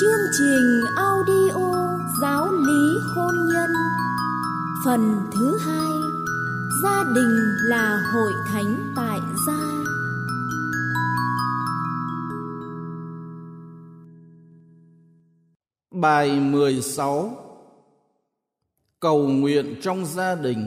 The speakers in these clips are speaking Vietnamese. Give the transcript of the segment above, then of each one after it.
Chương trình audio Giáo lý hôn nhân, phần thứ hai, gia đình là hội thánh tại gia. Bài 16. Cầu nguyện trong gia đình.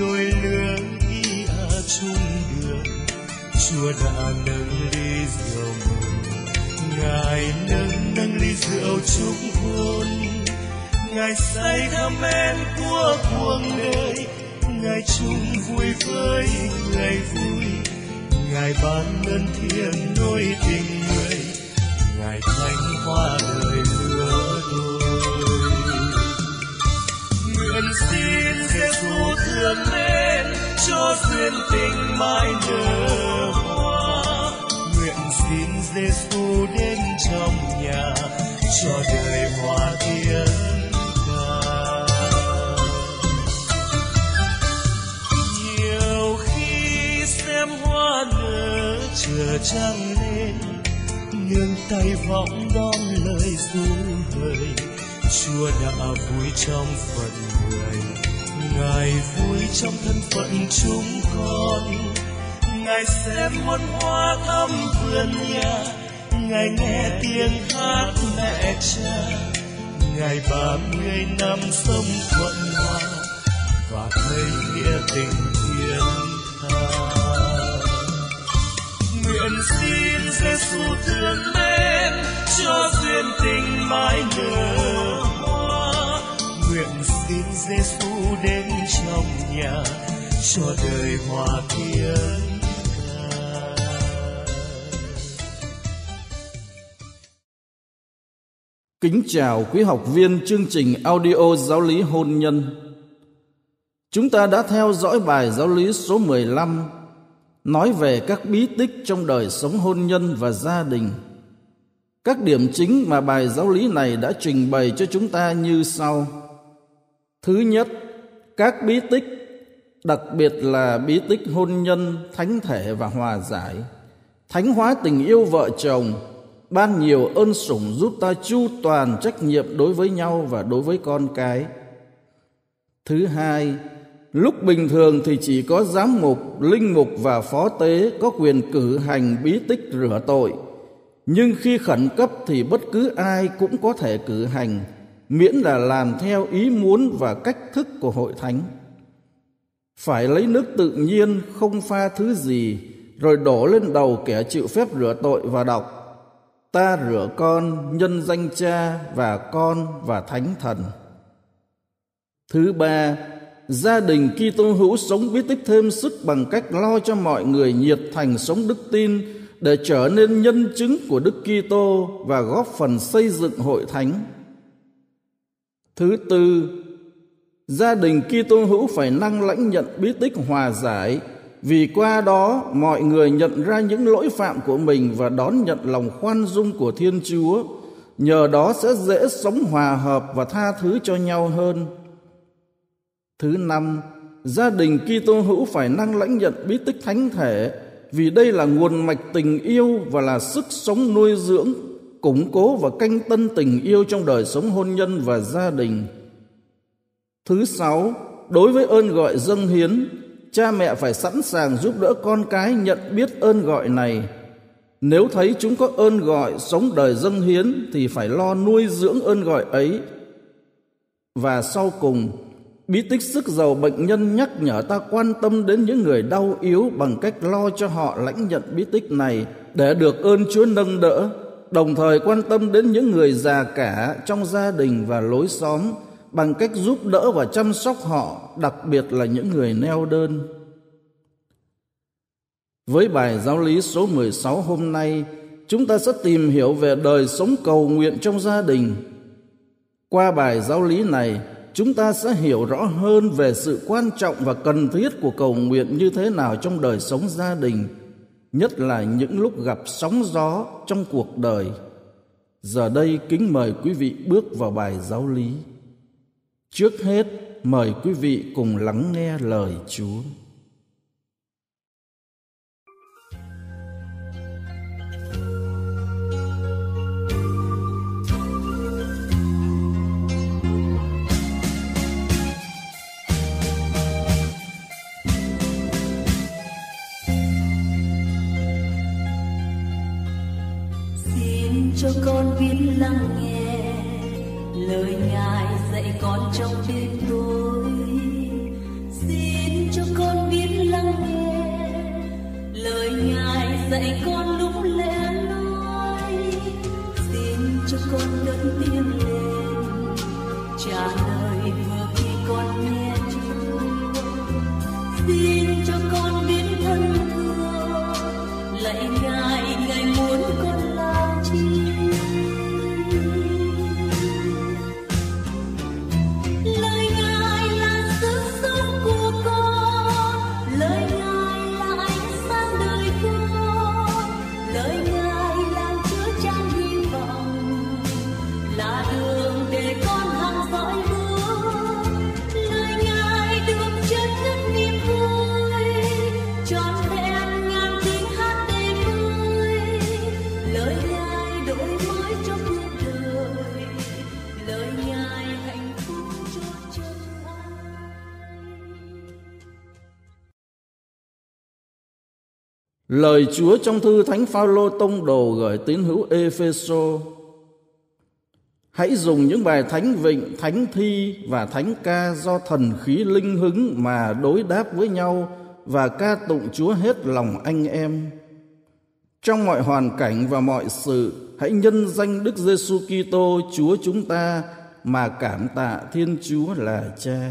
Đôi lương đi ở chung đường, Chúa đã nâng ly rượu mừng, Ngài nâng ly rượu chúc hôn. Ngài say kham men của cuộc đời, Ngài chung vui với Ngài vui. Ngài ban ơn thiên nỗi tình người, Ngài thánh hoa đời lứa đôi. Nguyện xin Giêsu thương mến cho duyên tình mãi nở hoa. Nguyện xin Giêsu đến trong nhà cho đời hoa tiếng ca. Nhiều khi xem hoa nở chưa trăng lên, nương tay vọng đón lời ru hời. Chúa đã vui trong phận người, Ngài vui trong thân phận chúng con. Ngài xem muôn hoa thắm vườn nhà, Ngài nghe tiếng hát mẹ cha. Ngài 30 năm sống thuận hòa và thấy nghĩa tình thiên tha. Nguyện xin Giêsu thương mến cho duyên tình mãi nở hoa. Nguyện xin Giêsu đến trong nhà cho đời hoa tiếng ca. Kính chào quý học viên chương trình audio Giáo lý hôn nhân. Chúng ta đã theo dõi bài giáo lý số 15 nói về các bí tích trong đời sống hôn nhân và gia đình. Các điểm chính mà bài giáo lý này đã trình bày cho chúng ta như sau. Thứ nhất, các bí tích, đặc biệt là bí tích hôn nhân, thánh thể và hòa giải, thánh hóa tình yêu vợ chồng, ban nhiều ơn sủng giúp ta chu toàn trách nhiệm đối với nhau và đối với con cái. Thứ hai, lúc bình thường thì chỉ có giám mục, linh mục và phó tế có quyền cử hành bí tích rửa tội. Nhưng khi khẩn cấp thì bất cứ ai cũng có thể cử hành, miễn là làm theo ý muốn và cách thức của hội thánh. Phải lấy nước tự nhiên, không pha thứ gì, rồi đổ lên đầu kẻ chịu phép rửa tội và đọc: Ta rửa con nhân danh Cha và Con và Thánh Thần. Thứ ba, gia đình Kitô hữu sống bí tích thêm sức bằng cách lo cho mọi người nhiệt thành sống đức tin để trở nên nhân chứng của Đức Kitô và góp phần xây dựng hội thánh. Thứ tư, gia đình Kitô hữu phải năng lãnh nhận bí tích hòa giải, vì qua đó mọi người nhận ra những lỗi phạm của mình và đón nhận lòng khoan dung của Thiên Chúa, nhờ đó sẽ dễ sống hòa hợp và tha thứ cho nhau hơn. Thứ năm, gia đình Kitô hữu phải năng lãnh nhận bí tích thánh thể, vì đây là nguồn mạch tình yêu và là sức sống nuôi dưỡng, củng cố và canh tân tình yêu trong đời sống hôn nhân và gia đình. Thứ sáu, đối với ơn gọi dâng hiến, cha mẹ phải sẵn sàng giúp đỡ con cái nhận biết ơn gọi này. Nếu thấy chúng có ơn gọi sống đời dâng hiến thì phải lo nuôi dưỡng ơn gọi ấy. Và sau cùng, Bí tích Sức Giàu Bệnh Nhân nhắc nhở ta quan tâm đến những người đau yếu bằng cách lo cho họ lãnh nhận bí tích này để được ơn Chúa nâng đỡ, đồng thời quan tâm đến những người già cả trong gia đình và lối xóm bằng cách giúp đỡ và chăm sóc họ, đặc biệt là những người neo đơn. Với bài giáo lý số 16 hôm nay, chúng ta sẽ tìm hiểu về đời sống cầu nguyện trong gia đình. Qua bài giáo lý này, chúng ta sẽ hiểu rõ hơn về sự quan trọng và cần thiết của cầu nguyện như thế nào trong đời sống gia đình, nhất là những lúc gặp sóng gió trong cuộc đời. Giờ đây kính mời quý vị bước vào bài giáo lý. Trước hết, mời quý vị cùng lắng nghe lời Chúa. Cho con biết lắng nghe lời Ngài dạy con trong đêm tối. Xin cho con biết lắng nghe lời Ngài dạy con lúc lẽ nói. Xin cho con lớn tiếng lên trả lời vừa khi con nghe Chúa. Xin cho con biết thân thương lạy Ngài, Ngài muốn con làm chi. Lời Chúa trong thư Thánh Phao-lô tông đồ gửi tín hữu Ê-phê-sô: Hãy dùng những bài thánh vịnh, thánh thi và thánh ca do thần khí linh hứng mà đối đáp với nhau và ca tụng Chúa hết lòng anh em. Trong mọi hoàn cảnh và mọi sự, hãy nhân danh Đức Giê-xu Ki-tô Chúa chúng ta mà cảm tạ Thiên Chúa là Cha.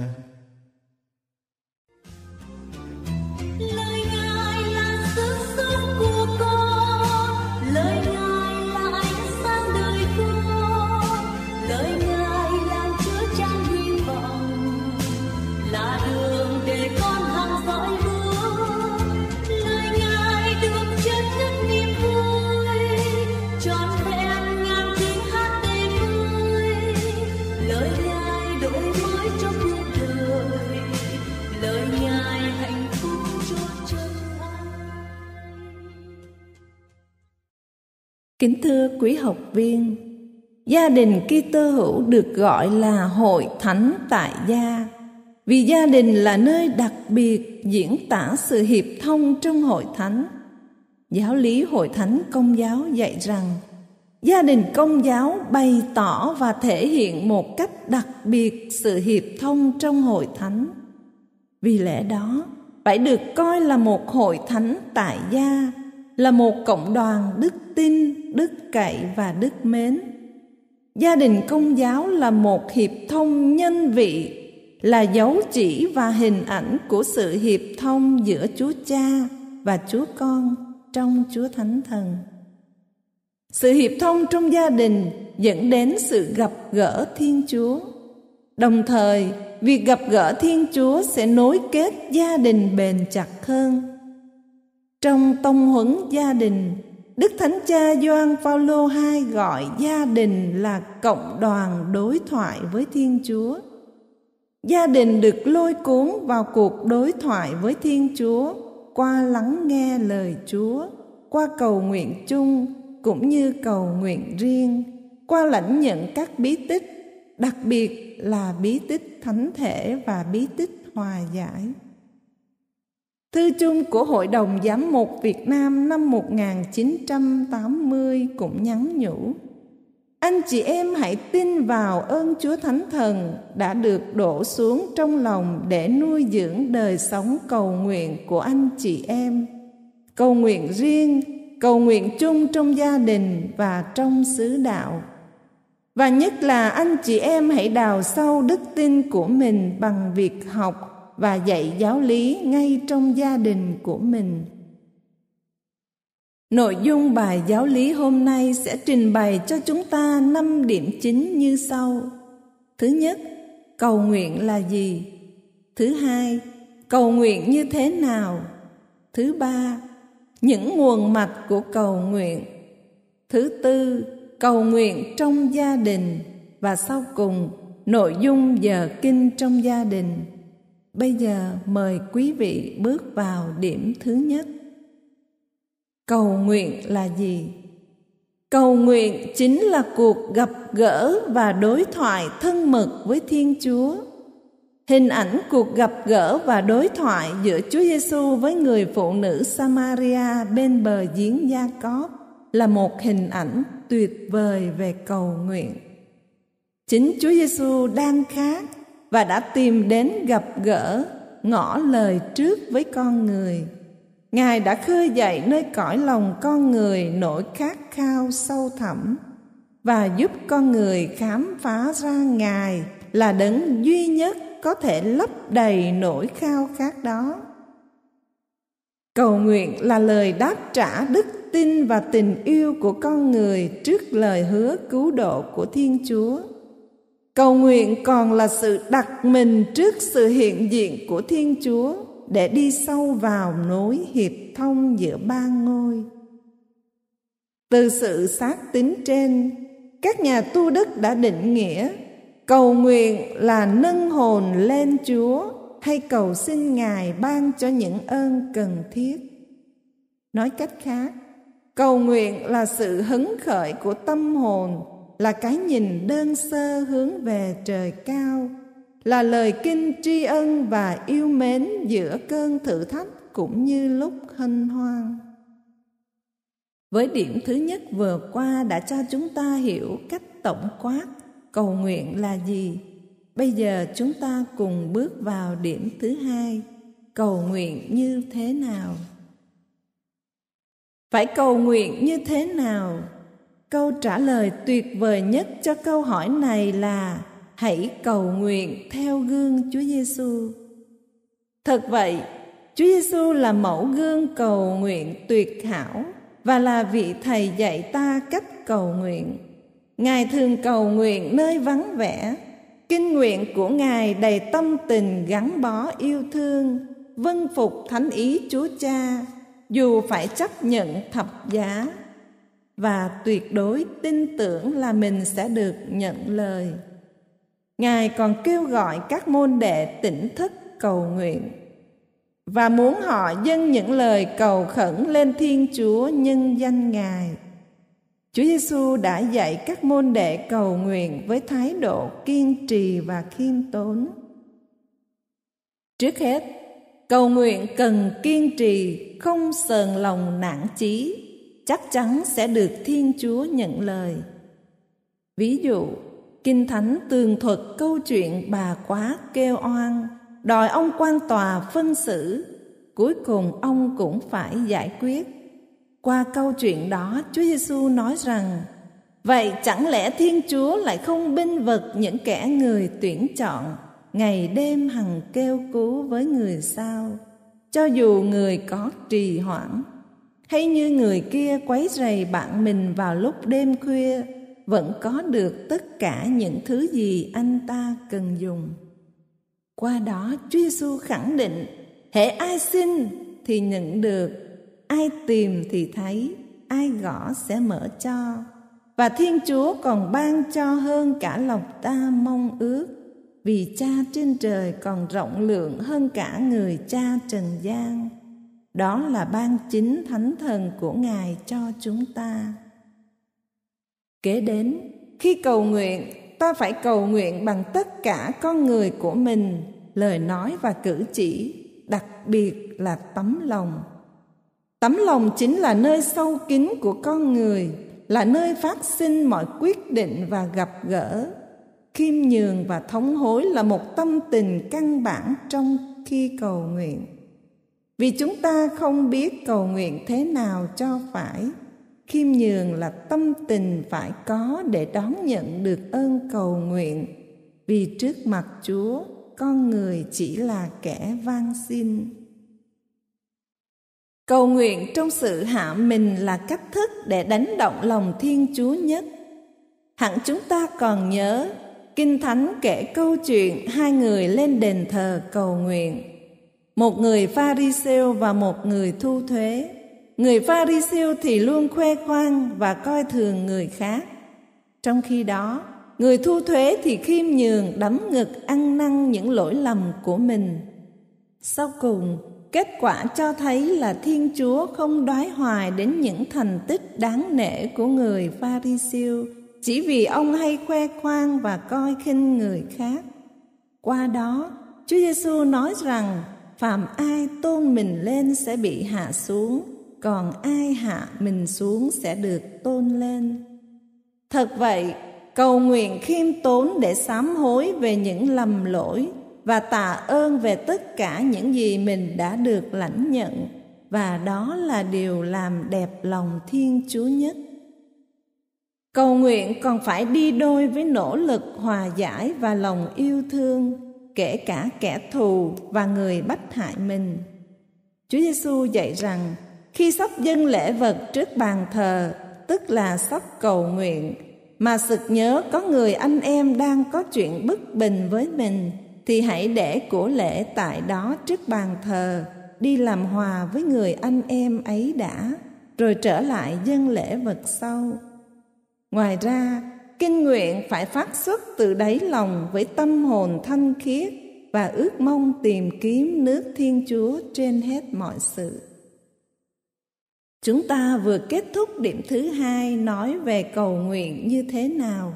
Kính thưa quý học viên, gia đình Kitô hữu được gọi là hội thánh tại gia vì gia đình là nơi đặc biệt diễn tả sự hiệp thông trong hội thánh. Giáo lý hội thánh Công giáo dạy rằng gia đình Công giáo bày tỏ và thể hiện một cách đặc biệt sự hiệp thông trong hội thánh. Vì lẽ đó, phải được coi là một hội thánh tại gia, là một cộng đoàn đức tin, đức cậy và đức mến. Gia đình Công giáo là một hiệp thông nhân vị, là dấu chỉ và hình ảnh của sự hiệp thông giữa Chúa Cha và Chúa Con trong Chúa Thánh Thần. Sự hiệp thông trong gia đình dẫn đến sự gặp gỡ Thiên Chúa. Đồng thời, việc gặp gỡ Thiên Chúa sẽ nối kết gia đình bền chặt hơn. Trong tông huấn gia đình, Đức Thánh Cha Gioan Phaolô II gọi gia đình là cộng đoàn đối thoại với Thiên Chúa. Gia đình được lôi cuốn vào cuộc đối thoại với Thiên Chúa qua lắng nghe lời Chúa, qua cầu nguyện chung cũng như cầu nguyện riêng, qua lãnh nhận các bí tích, đặc biệt là bí tích thánh thể và bí tích hòa giải. Thư chung của Hội đồng Giám mục Việt Nam năm 1980 cũng nhắn nhủ: Anh chị em hãy tin vào ơn Chúa Thánh Thần đã được đổ xuống trong lòng để nuôi dưỡng đời sống cầu nguyện của anh chị em, cầu nguyện riêng, cầu nguyện chung trong gia đình và trong xứ đạo. Và nhất là anh chị em hãy đào sâu đức tin của mình bằng việc học và dạy giáo lý ngay trong gia đình của mình. Nội dung bài giáo lý hôm nay sẽ trình bày cho chúng ta 5 điểm chính như sau. Thứ nhất, cầu nguyện là gì? Thứ hai, cầu nguyện như thế nào? Thứ ba, những nguồn mạch của cầu nguyện. Thứ tư, cầu nguyện trong gia đình. Và sau cùng, nội dung giờ kinh trong gia đình. Bây giờ mời quý vị bước vào điểm thứ nhất. Cầu nguyện là gì? Cầu nguyện chính là cuộc gặp gỡ và đối thoại thân mật với Thiên Chúa. Hình ảnh cuộc gặp gỡ và đối thoại giữa Chúa Giêsu với người phụ nữ Samaria bên bờ giếng Gia-cóp là một hình ảnh tuyệt vời về cầu nguyện. Chính Chúa Giêsu đang khát và đã tìm đến gặp gỡ, ngỏ lời trước với con người. Ngài đã khơi dậy nơi cõi lòng con người nỗi khát khao sâu thẳm và giúp con người khám phá ra Ngài là đấng duy nhất có thể lấp đầy nỗi khao khát đó. Cầu nguyện là lời đáp trả đức tin và tình yêu của con người trước lời hứa cứu độ của Thiên Chúa. Cầu nguyện còn là sự đặt mình trước sự hiện diện của Thiên Chúa để đi sâu vào nối hiệp thông giữa ba ngôi. Từ sự xác tín trên, các nhà tu đức đã định nghĩa cầu nguyện là nâng hồn lên Chúa hay cầu xin Ngài ban cho những ơn cần thiết. Nói cách khác, cầu nguyện là sự hứng khởi của tâm hồn, là cái nhìn đơn sơ hướng về trời cao, là lời kinh tri ân và yêu mến giữa cơn thử thách cũng như lúc hân hoan. Với điểm thứ nhất vừa qua đã cho chúng ta hiểu cách tổng quát cầu nguyện là gì. Bây giờ chúng ta cùng bước vào điểm thứ hai, cầu nguyện như thế nào? Phải cầu nguyện như thế nào? Câu trả lời tuyệt vời nhất cho câu hỏi này là hãy cầu nguyện theo gương Chúa Giêsu. Thật vậy, Chúa Giêsu là mẫu gương cầu nguyện tuyệt hảo và là vị thầy dạy ta cách cầu nguyện. Ngài thường cầu nguyện nơi vắng vẻ. Kinh nguyện của Ngài đầy tâm tình gắn bó yêu thương, vâng phục thánh ý Chúa Cha, dù phải chấp nhận thập giá, và tuyệt đối tin tưởng là mình sẽ được nhận lời. Ngài còn kêu gọi các môn đệ tỉnh thức cầu nguyện và muốn họ dâng những lời cầu khẩn lên Thiên Chúa nhân danh Ngài. Chúa Giêsu đã dạy các môn đệ cầu nguyện với thái độ kiên trì và khiêm tốn. Trước hết, cầu nguyện cần kiên trì, không sờn lòng nản chí, chắc chắn sẽ được Thiên Chúa nhận lời. Ví dụ, Kinh Thánh tường thuật câu chuyện bà quá kêu oan, đòi ông quan tòa phân xử, cuối cùng ông cũng phải giải quyết. Qua câu chuyện đó, Chúa Giêsu nói rằng, vậy chẳng lẽ Thiên Chúa lại không bênh vực những kẻ người tuyển chọn, ngày đêm hằng kêu cứu với người sao, cho dù người có trì hoãn, hay như người kia quấy rầy bạn mình vào lúc đêm khuya, vẫn có được tất cả những thứ gì anh ta cần dùng. Qua đó, Chúa Giêsu khẳng định, hễ ai xin thì nhận được, ai tìm thì thấy, ai gõ sẽ mở cho. Và Thiên Chúa còn ban cho hơn cả lòng ta mong ước, vì Cha trên trời còn rộng lượng hơn cả người cha trần gian. Đó là ban chính Thánh Thần của Ngài cho chúng ta. Kế đến, khi cầu nguyện, ta phải cầu nguyện bằng tất cả con người của mình, lời nói và cử chỉ, đặc biệt là tấm lòng. Tấm lòng chính là nơi sâu kín của con người, là nơi phát sinh mọi quyết định và gặp gỡ. Khiêm nhường và thống hối là một tâm tình căn bản trong khi cầu nguyện. Vì chúng ta không biết cầu nguyện thế nào cho phải, khiêm nhường là tâm tình phải có để đón nhận được ơn cầu nguyện. Vì trước mặt Chúa, con người chỉ là kẻ van xin. Cầu nguyện trong sự hạ mình là cách thức để đánh động lòng Thiên Chúa nhất. Hẳn chúng ta còn nhớ, Kinh Thánh kể câu chuyện hai người lên đền thờ cầu nguyện, một người Pha-ri-siêu và một người thu thuế. Người Pha-ri-siêu thì luôn khoe khoang và coi thường người khác. Trong khi đó, người thu thuế thì khiêm nhường đấm ngực ăn năn những lỗi lầm của mình. Sau cùng, kết quả cho thấy là Thiên Chúa không đoái hoài đến những thành tích đáng nể của người Pha-ri-siêu, chỉ vì ông hay khoe khoang và coi khinh người khác. Qua đó, Chúa Giêsu nói rằng phàm ai tôn mình lên sẽ bị hạ xuống, còn ai hạ mình xuống sẽ được tôn lên. Thật vậy, cầu nguyện khiêm tốn để sám hối về những lầm lỗi và tạ ơn về tất cả những gì mình đã được lãnh nhận, và đó là điều làm đẹp lòng Thiên Chúa nhất. Cầu nguyện còn phải đi đôi với nỗ lực hòa giải và lòng yêu thương, kể cả kẻ thù và người bách hại mình. Chúa Giêsu dạy rằng khi sắp dâng lễ vật trước bàn thờ, tức là sắp cầu nguyện, mà sực nhớ có người anh em đang có chuyện bất bình với mình, thì hãy để của lễ tại đó trước bàn thờ, đi làm hòa với người anh em ấy đã, rồi trở lại dâng lễ vật sau. Ngoài ra, kinh nguyện phải phát xuất từ đáy lòng với tâm hồn thanh khiết và ước mong tìm kiếm nước Thiên Chúa trên hết mọi sự. Chúng ta vừa kết thúc điểm thứ hai nói về cầu nguyện như thế nào.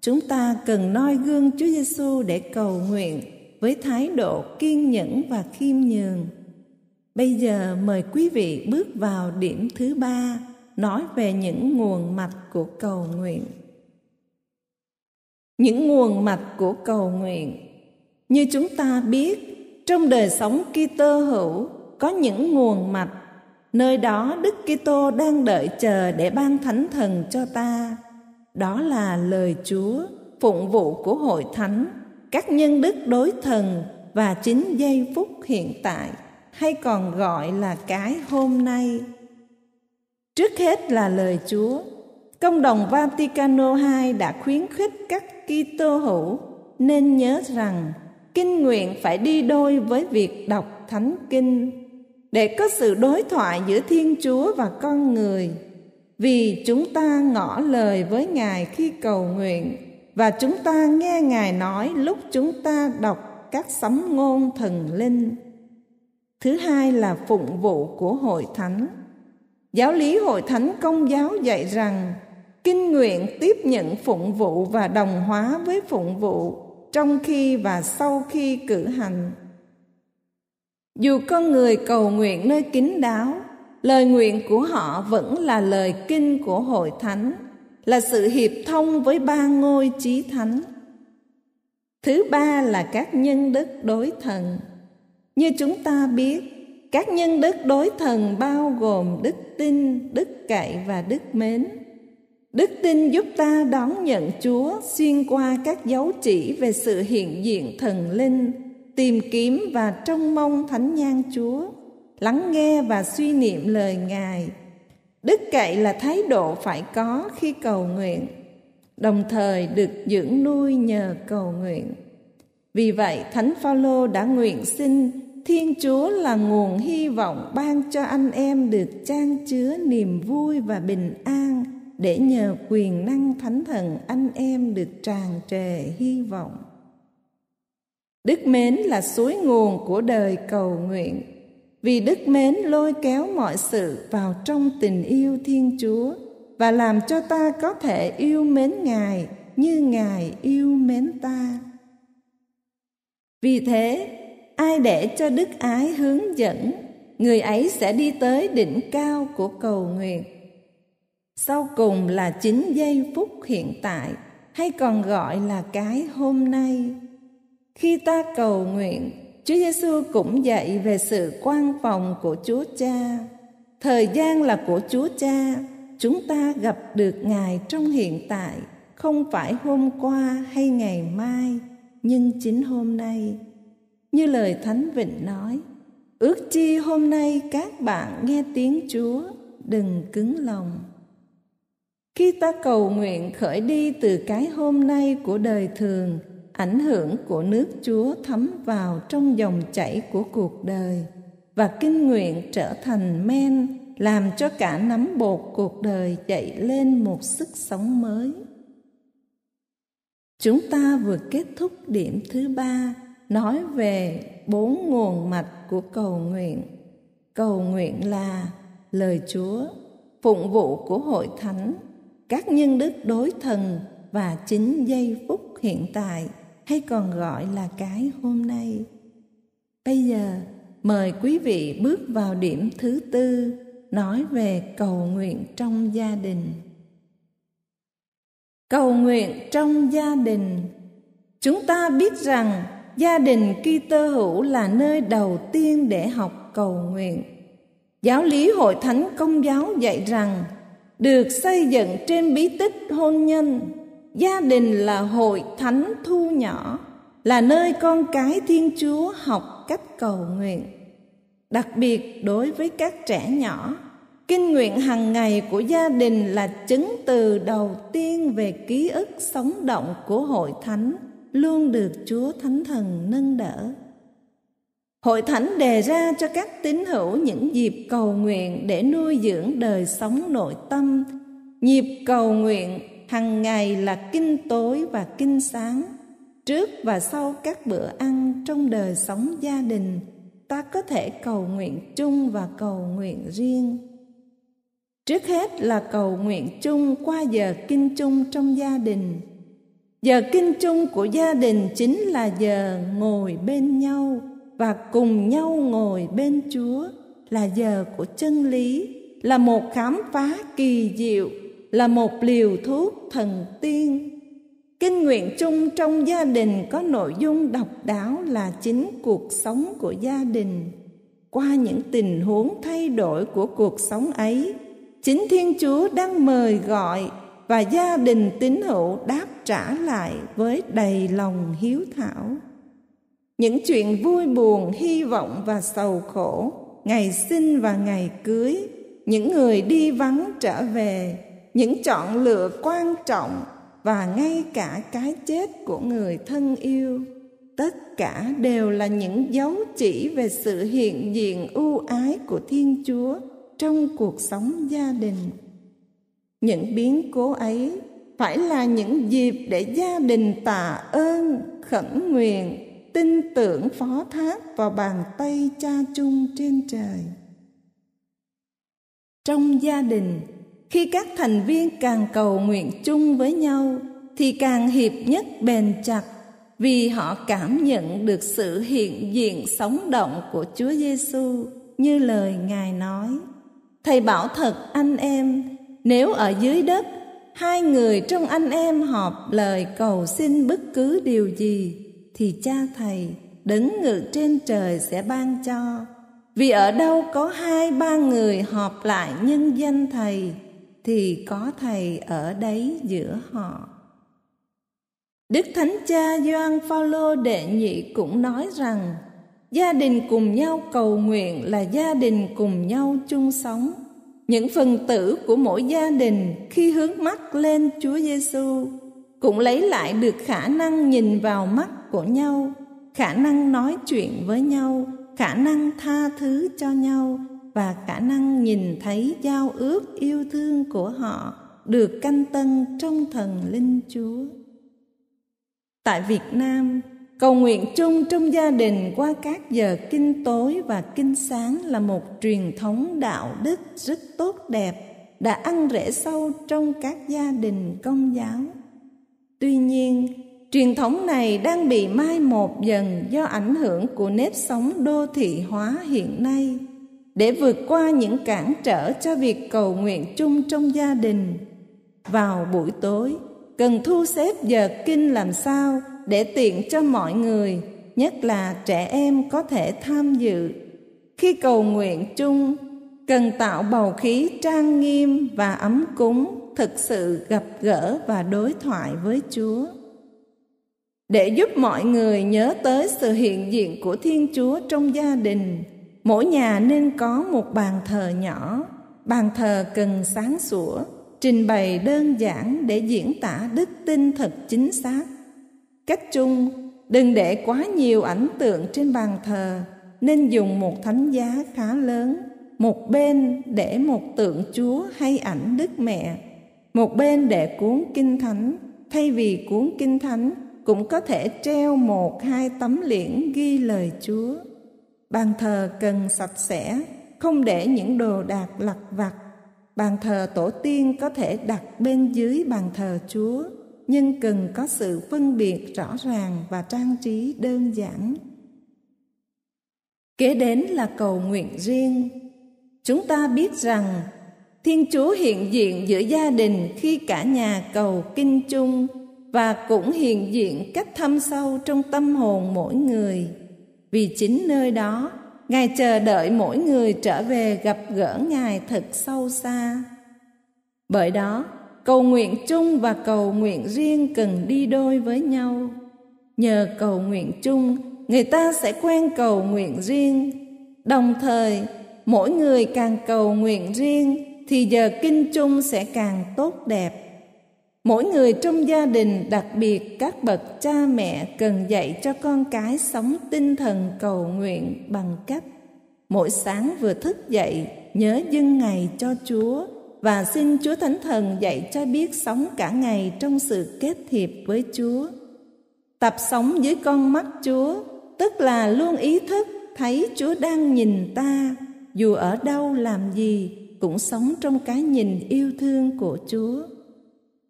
Chúng ta cần noi gương Chúa Giêsu để cầu nguyện với thái độ kiên nhẫn và khiêm nhường. Bây giờ mời quý vị bước vào điểm thứ ba, nói về những nguồn mạch của cầu nguyện. Những nguồn mạch của cầu nguyện. Như chúng ta biết, trong đời sống Kitô hữu có những nguồn mạch, nơi đó Đức Kitô đang đợi chờ để ban Thánh Thần cho ta. Đó là lời Chúa, phụng vụ của hội thánh, các nhân đức đối thần và chính giây phút hiện tại, hay còn gọi là cái hôm nay. Trước hết là lời Chúa. Công đồng Vaticano II đã khuyến khích các Kitô hữu nên nhớ rằng kinh nguyện phải đi đôi với việc đọc Thánh Kinh, để có sự đối thoại giữa Thiên Chúa và con người. Vì chúng ta ngỏ lời với Ngài khi cầu nguyện, và chúng ta nghe Ngài nói lúc chúng ta đọc các sấm ngôn thần linh. Thứ hai là phụng vụ của hội thánh. Giáo lý hội thánh Công giáo dạy rằng kinh nguyện tiếp nhận phụng vụ và đồng hóa với phụng vụ trong khi và sau khi cử hành. Dù con người cầu nguyện nơi kín đáo, lời nguyện của họ vẫn là lời kinh của hội thánh, là sự hiệp thông với ba ngôi chí thánh. Thứ ba là các nhân đức đối thần. Như chúng ta biết, các nhân đức đối thần bao gồm đức tin, đức cậy và đức mến. Đức tin giúp ta đón nhận Chúa xuyên qua các dấu chỉ về sự hiện diện thần linh, tìm kiếm và trông mong thánh nhan Chúa, lắng nghe và suy niệm lời Ngài. Đức cậy là thái độ phải có khi cầu nguyện, đồng thời được dưỡng nuôi nhờ cầu nguyện. Vì vậy, Thánh Phaolô đã nguyện xin Thiên Chúa là nguồn hy vọng ban cho anh em được chan chứa niềm vui và bình an, để nhờ quyền năng Thánh Thần anh em được tràn trề hy vọng. Đức mến là suối nguồn của đời cầu nguyện. Vì đức mến lôi kéo mọi sự vào trong tình yêu Thiên Chúa và làm cho ta có thể yêu mến Ngài như Ngài yêu mến ta. Vì thế, ai để cho đức ái hướng dẫn, người ấy sẽ đi tới đỉnh cao của cầu nguyện. sau cùng là chính giây phút hiện tại, hay còn gọi là cái hôm nay. Khi ta cầu nguyện, Chúa Giêsu cũng dạy về sự quan phòng của Chúa Cha. Thời gian là của Chúa Cha, chúng ta gặp được Ngài trong hiện tại, không phải hôm qua hay ngày mai, nhưng chính hôm nay. Như lời Thánh Vịnh nói, ước chi hôm nay các bạn nghe tiếng Chúa, đừng cứng lòng. Khi ta cầu nguyện khởi đi từ cái hôm nay của đời thường, ảnh hưởng của nước Chúa thấm vào trong dòng chảy của cuộc đời, và kinh nguyện trở thành men, làm cho cả nắm bột cuộc đời dậy lên một sức sống mới. Chúng ta vừa kết thúc điểm thứ 3, nói về 4 nguồn mạch của cầu nguyện. Cầu nguyện là lời Chúa, phụng vụ của hội thánh, các nhân đức đối thần và chính giây phút hiện tại, hay còn gọi là cái hôm nay. Bây giờ, mời quý vị bước vào điểm thứ 4, nói về cầu nguyện trong gia đình. Cầu nguyện trong gia đình. Chúng ta biết rằng gia đình Kitô hữu là nơi đầu tiên để học cầu nguyện. Giáo lý Hội Thánh Công giáo dạy rằng được xây dựng trên bí tích hôn nhân, gia đình là hội thánh thu nhỏ, là nơi con cái Thiên Chúa học cách cầu nguyện. Đặc biệt đối với các trẻ nhỏ, kinh nguyện hàng ngày của gia đình là chứng từ đầu tiên về ký ức sống động của hội thánh, luôn được Chúa Thánh Thần nâng đỡ. Hội thánh đề ra cho các tín hữu những dịp cầu nguyện để nuôi dưỡng đời sống nội tâm. Nhịp cầu nguyện hằng ngày là kinh tối và kinh sáng. Trước và sau các bữa ăn trong đời sống gia đình, ta có thể cầu nguyện chung và cầu nguyện riêng. Trước hết là cầu nguyện chung qua giờ kinh chung trong gia đình. Giờ kinh chung của gia đình chính là giờ ngồi bên nhau và cùng nhau ngồi bên Chúa, là giờ của chân lý, là một khám phá kỳ diệu, là một liều thuốc thần tiên. Kinh nguyện chung trong gia đình có nội dung độc đáo là chính cuộc sống của gia đình. Qua những tình huống thay đổi của cuộc sống ấy, chính Thiên Chúa đang mời gọi và gia đình tín hữu đáp trả lại với đầy lòng hiếu thảo. Những chuyện vui buồn, hy vọng và sầu khổ, ngày sinh và ngày cưới, những người đi vắng trở về, những chọn lựa quan trọng và ngay cả cái chết của người thân yêu, tất cả đều là những dấu chỉ về sự hiện diện ưu ái của Thiên Chúa trong cuộc sống gia đình. Những biến cố ấy phải là những dịp để gia đình tạ ơn, khẩn nguyện, tin tưởng phó thác vào bàn tay Cha chung trên trời. Trong gia đình, khi các thành viên càng cầu nguyện chung với nhau thì càng hiệp nhất bền chặt, vì họ cảm nhận được sự hiện diện sống động của Chúa Giêsu như lời Ngài nói. Thầy bảo thật anh em, nếu ở dưới đất, hai người trong anh em họp lời cầu xin bất cứ điều gì, thì Cha Thầy đấng ngự trên trời sẽ ban cho. Vì ở đâu có 2-3 người họp lại nhân danh Thầy, thì có Thầy ở đấy giữa họ. Đức Thánh Cha Gioan Phaolô đệ nhị cũng nói rằng gia đình cùng nhau cầu nguyện là gia đình cùng nhau chung sống. Những phần tử của mỗi gia đình khi hướng mắt lên Chúa Giêsu cũng lấy lại được khả năng nhìn vào mắt của nhau, khả năng nói chuyện với nhau, khả năng tha thứ cho nhau và khả năng nhìn thấy giao ước yêu thương của họ được canh tân trong thần linh Chúa. Tại Việt Nam, cầu nguyện chung trong gia đình qua các giờ kinh tối và kinh sáng là một truyền thống đạo đức rất tốt đẹp, đã ăn rễ sâu trong các gia đình Công giáo. Tuy nhiên, truyền thống này đang bị mai một dần do ảnh hưởng của nếp sống đô thị hóa hiện nay. để vượt qua những cản trở cho việc cầu nguyện chung trong gia đình. Vào buổi tối, cần thu xếp giờ kinh làm sao để tiện cho mọi người, nhất là trẻ em có thể tham dự. Khi cầu nguyện chung, cần tạo bầu khí trang nghiêm và ấm cúng, thực sự gặp gỡ và đối thoại với Chúa. Để giúp mọi người nhớ tới sự hiện diện của Thiên Chúa trong gia đình, mỗi nhà nên có một bàn thờ nhỏ. Bàn thờ cần sáng sủa, trình bày đơn giản để diễn tả đức tin thật chính xác. Cách chung, đừng để quá nhiều ảnh tượng trên bàn thờ, nên dùng một thánh giá khá lớn. Một bên để một tượng Chúa hay ảnh Đức Mẹ, một bên để cuốn Kinh Thánh. Thay vì cuốn Kinh Thánh, cũng có thể treo 1-2 tấm liễn ghi lời Chúa. Bàn thờ cần sạch sẽ, không để những đồ đạc lặt vặt. Bàn thờ tổ tiên có thể đặt bên dưới bàn thờ Chúa, nhưng cần có sự phân biệt rõ ràng và trang trí đơn giản. Kế đến là cầu nguyện riêng. Chúng ta biết rằng Thiên Chúa hiện diện giữa gia đình khi cả nhà cầu kinh chung, và cũng hiện diện cách thâm sâu trong tâm hồn mỗi người. Vì chính nơi đó, Ngài chờ đợi mỗi người trở về gặp gỡ Ngài thật sâu xa. Bởi đó, cầu nguyện chung và cầu nguyện riêng cần đi đôi với nhau. Nhờ cầu nguyện chung, người ta sẽ quen cầu nguyện riêng. Đồng thời, mỗi người càng cầu nguyện riêng thì giờ kinh chung sẽ càng tốt đẹp. Mỗi người trong gia đình, đặc biệt các bậc cha mẹ, cần dạy cho con cái sống tinh thần cầu nguyện bằng cách mỗi sáng vừa thức dậy nhớ dâng ngày cho Chúa và xin Chúa Thánh Thần dạy cho biết sống cả ngày trong sự kết hiệp với Chúa. Tập sống dưới con mắt Chúa, tức là luôn ý thức thấy Chúa đang nhìn ta, dù ở đâu làm gì cũng sống trong cái nhìn yêu thương của Chúa.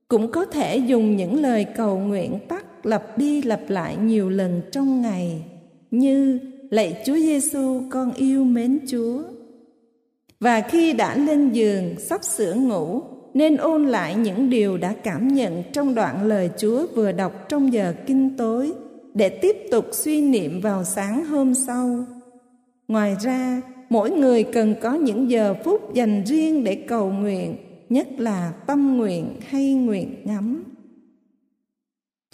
Cũng có thể dùng những lời cầu nguyện tắt lặp đi lặp lại nhiều lần trong ngày, như lạy Chúa Giêsu, con yêu mến Chúa. Và khi đã lên giường sắp sửa ngủ, nên ôn lại những điều đã cảm nhận trong đoạn lời Chúa vừa đọc trong giờ kinh tối, để tiếp tục suy niệm vào sáng hôm sau. Ngoài ra, mỗi người cần có những giờ phút dành riêng để cầu nguyện, nhất là tâm nguyện hay nguyện ngắm.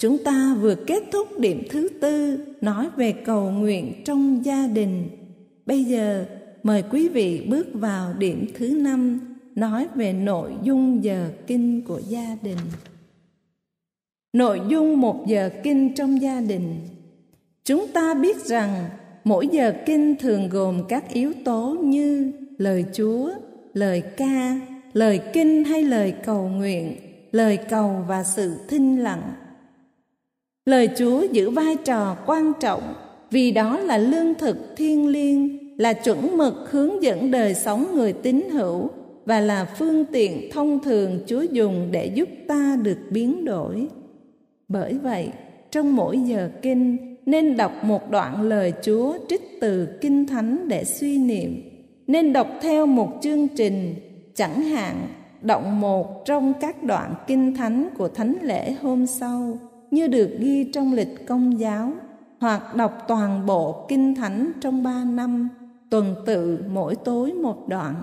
Chúng ta vừa kết thúc điểm thứ tư nói về cầu nguyện trong gia đình. Bây giờ mời quý vị bước vào điểm thứ 5 nói về nội dung giờ kinh của gia đình. Nội dung một giờ kinh trong gia đình. Chúng ta biết rằng mỗi giờ kinh thường gồm các yếu tố như lời Chúa, lời ca, lời kinh hay lời cầu nguyện, lời cầu và sự thinh lặng. Lời Chúa giữ vai trò quan trọng vì đó là lương thực thiêng liêng, là chuẩn mực hướng dẫn đời sống người tín hữu và là phương tiện thông thường Chúa dùng để giúp ta được biến đổi. Bởi vậy, trong mỗi giờ kinh nên đọc một đoạn lời Chúa trích từ Kinh Thánh để suy niệm, nên đọc theo một chương trình. Chẳng hạn, đọc một trong các đoạn Kinh Thánh của thánh lễ hôm sau như được ghi trong lịch Công giáo, hoặc đọc toàn bộ Kinh Thánh trong 3 năm, tuần tự mỗi tối một đoạn.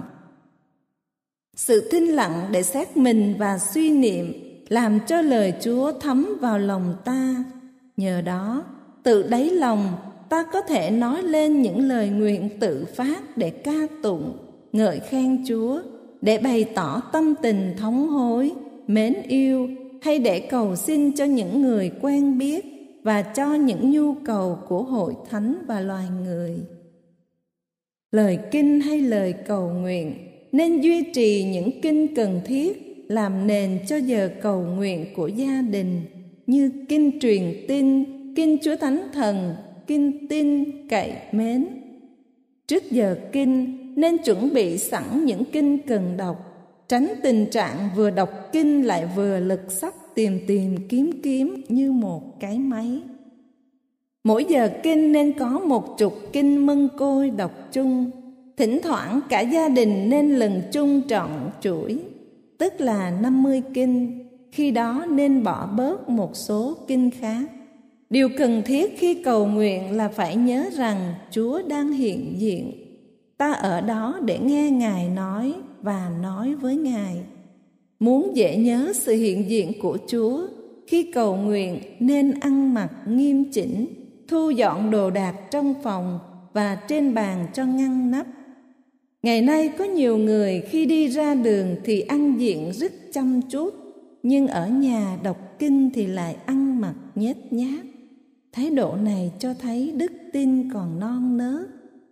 Sự thinh lặng để xét mình và suy niệm làm cho lời Chúa thấm vào lòng ta. Nhờ đó, tự đáy lòng ta có thể nói lên những lời nguyện tự phát để ca tụng, ngợi khen Chúa, để bày tỏ tâm tình thống hối, mến yêu hay để cầu xin cho những người quen biết và cho những nhu cầu của hội thánh và loài người. Lời kinh hay lời cầu nguyện nên duy trì những kinh cần thiết làm nền cho giờ cầu nguyện của gia đình, như kinh truyền tin, kinh Chúa Thánh Thần, kinh tin cậy mến. Trước giờ kinh nên chuẩn bị sẵn những kinh cần đọc, tránh tình trạng vừa đọc kinh lại vừa lật sách tìm kiếm như một cái máy. Mỗi giờ kinh nên có một chục kinh mân côi đọc chung. thỉnh thoảng cả gia đình nên lần chung trọn chuỗi, tức là 50 kinh, khi đó nên bỏ bớt một số kinh khác. Điều cần thiết khi cầu nguyện là phải nhớ rằng Chúa đang hiện diện. Ta ở đó để nghe Ngài nói và nói với Ngài. Muốn dễ nhớ sự hiện diện của Chúa, khi cầu nguyện nên ăn mặc nghiêm chỉnh, thu dọn đồ đạc trong phòng và trên bàn cho ngăn nắp. Ngày nay có nhiều người khi đi ra đường thì ăn diện rất chăm chút, nhưng ở nhà đọc kinh thì lại ăn mặc nhếch nhác. Thái độ này cho thấy đức tin còn non nớt.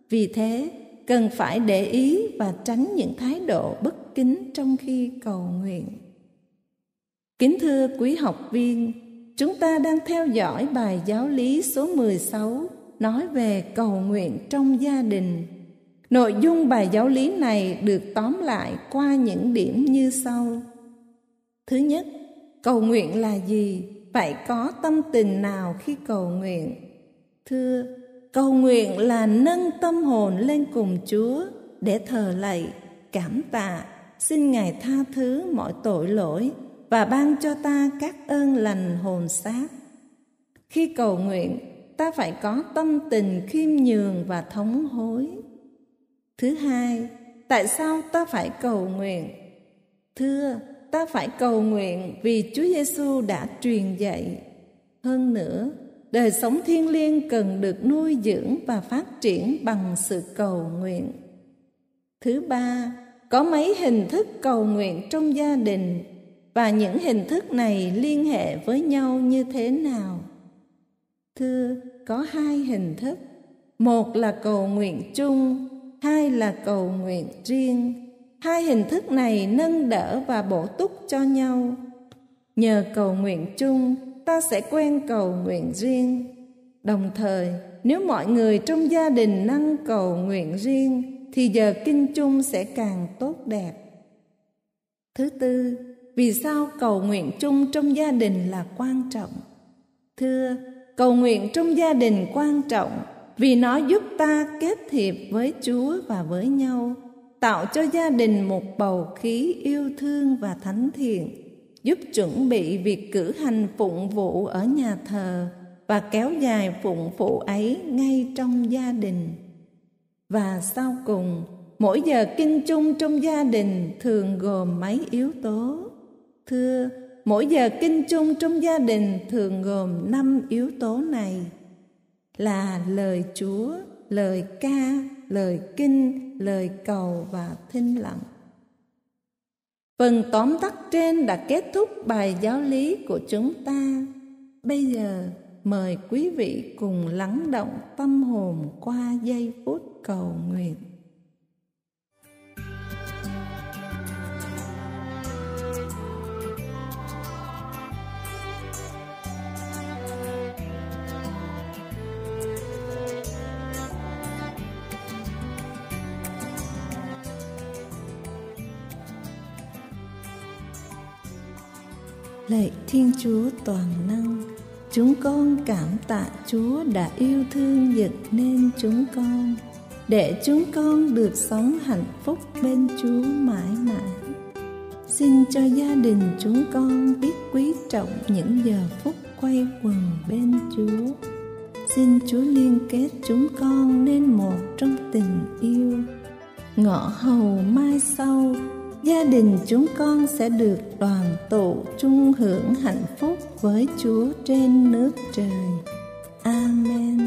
Vì thế, cần phải để ý và tránh những thái độ bất kính trong khi cầu nguyện. Kính thưa quý học viên, chúng ta đang theo dõi bài giáo lý số 16 nói về cầu nguyện trong gia đình. Nội dung bài giáo lý này được tóm lại qua những điểm như sau. Thứ nhất, cầu nguyện là gì? Phải có tâm tình nào khi cầu nguyện? Thưa, cầu nguyện là nâng tâm hồn lên cùng Chúa để thờ lạy, cảm tạ, xin Ngài tha thứ mọi tội lỗi và ban cho ta các ơn lành hồn xác. Khi cầu nguyện, ta phải có tâm tình khiêm nhường và thống hối. Thứ hai, tại sao ta phải cầu nguyện? Thưa, ta phải cầu nguyện vì Chúa Giêsu đã truyền dạy. Hơn nữa, đời sống thiêng liêng cần được nuôi dưỡng và phát triển bằng sự cầu nguyện. Thứ ba, có mấy hình thức cầu nguyện trong gia đình và những hình thức này liên hệ với nhau như thế nào? Thưa, có hai hình thức. Một là cầu nguyện chung, hai là cầu nguyện riêng. Hai hình thức này nâng đỡ và bổ túc cho nhau. Nhờ cầu nguyện chung, ta sẽ quen cầu nguyện riêng. Đồng thời, nếu mọi người trong gia đình năng cầu nguyện riêng, thì giờ kinh chung sẽ càng tốt đẹp. Thứ tư, vì sao cầu nguyện chung trong gia đình là quan trọng? Thưa, cầu nguyện trong gia đình quan trọng vì nó giúp ta kết hiệp với Chúa và với nhau, tạo cho gia đình một bầu khí yêu thương và thánh thiện, giúp chuẩn bị việc cử hành phụng vụ ở nhà thờ và kéo dài phụng vụ ấy ngay trong gia đình. Và sau cùng, mỗi giờ kinh chung trong gia đình thường gồm mấy yếu tố? Thưa, mỗi giờ kinh chung trong gia đình thường gồm 5 yếu tố này là lời Chúa, lời ca, lời kinh, lời cầu và thinh lặng. Phần tóm tắt trên đã kết thúc bài giáo lý của chúng ta. Bây giờ mời quý vị cùng lắng động tâm hồn qua giây phút cầu nguyện. Lạy Thiên Chúa toàn năng, chúng con cảm tạ Chúa đã yêu thương dựng nên chúng con, để chúng con được sống hạnh phúc bên Chúa mãi mãi. Xin cho gia đình chúng con biết quý trọng những giờ phút quây quần bên Chúa. Xin Chúa liên kết chúng con nên một trong tình yêu. Ngõ hầu mai sau, gia đình chúng con sẽ được đoàn tụ chung hưởng hạnh phúc với Chúa trên nước trời. Amen.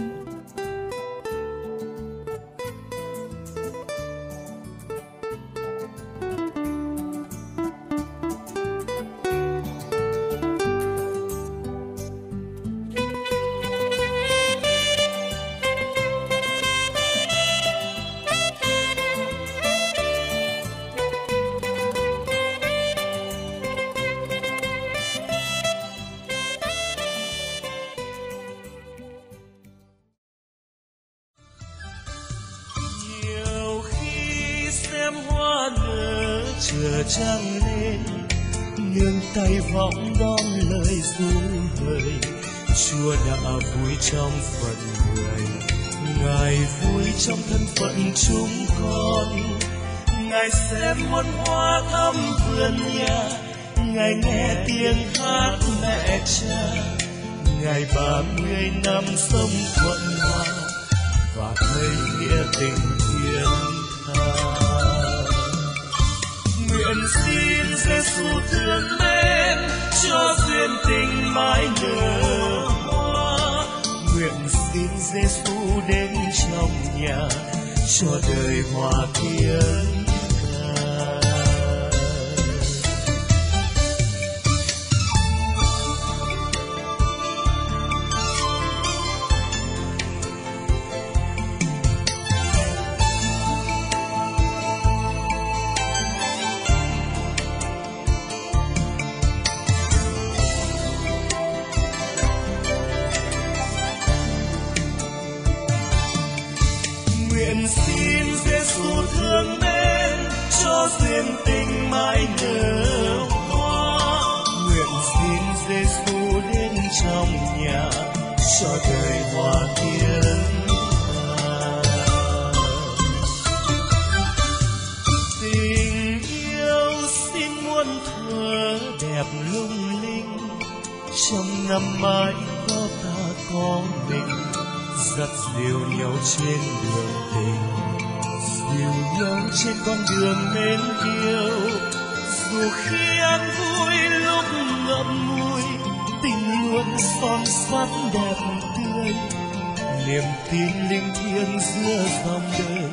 Chừa trăng lên nương tay vọng đón lời ru hời, Chúa đã vui trong phận người, Ngài vui trong thân phận chúng con. Ngài xem muôn hoa thắm vườn nhà, Ngài nghe tiếng hát mẹ cha. Ngài 30 năm sống thuận hòa và thấy nghĩa tình thiên tha. Nguyện xin Giêsu thương mến cho duyên tình mãi nở hoa. Nguyện xin Giêsu đến trong nhà cho đời hòa thiên. Xin Giêsu thương mến cho duyên tình mãi nở hoa. Nguyện xin Giêsu đến trong nhà cho đời hòa thiên hạ. Tình yêu xin muôn thuở đẹp lung linh, trong năm mãi có ta có mình. Dắt dìu nhau trên đường tình, dìu nhau trên con đường mến yêu. Dù khi an vui lúc ngậm ngùi, tình luôn son sắt đẹp tươi. Niềm tin linh thiêng giữa dòng đời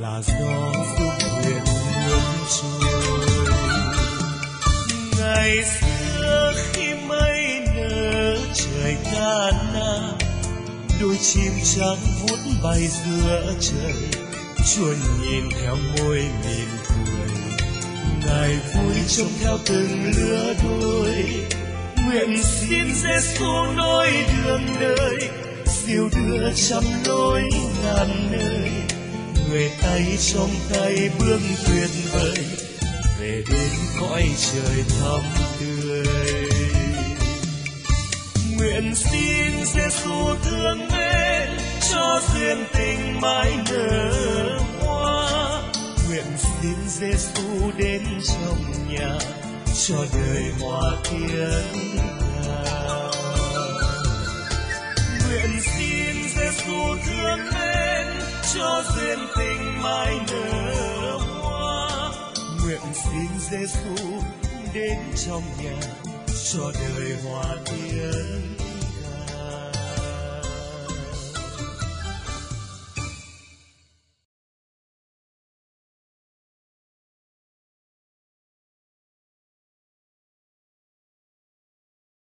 là do phúc huyền luôn trôi. Ngày xưa khi mây nở trời ca na, đôi chim trắng vút bay giữa trời. Chuồn nhìn theo môi mỉm cười, Ngài vui trông theo từng lứa đôi. Nguyện xin Giêsu nối đường đời, dìu đưa trăm lối ngàn nơi. Người tay trong tay bước tuyệt vời, về đến cõi trời thắm tươi. Nguyện xin Giêsu thương mến cho duyên tình mãi nở hoa. Nguyện xin Giêsu đến trong nhà cho đời hòa thiên hạ. Nguyện xin Giêsu thương mến cho duyên tình mãi nở hoa. Nguyện xin Giêsu đến trong nhà cho đời hòa thiên.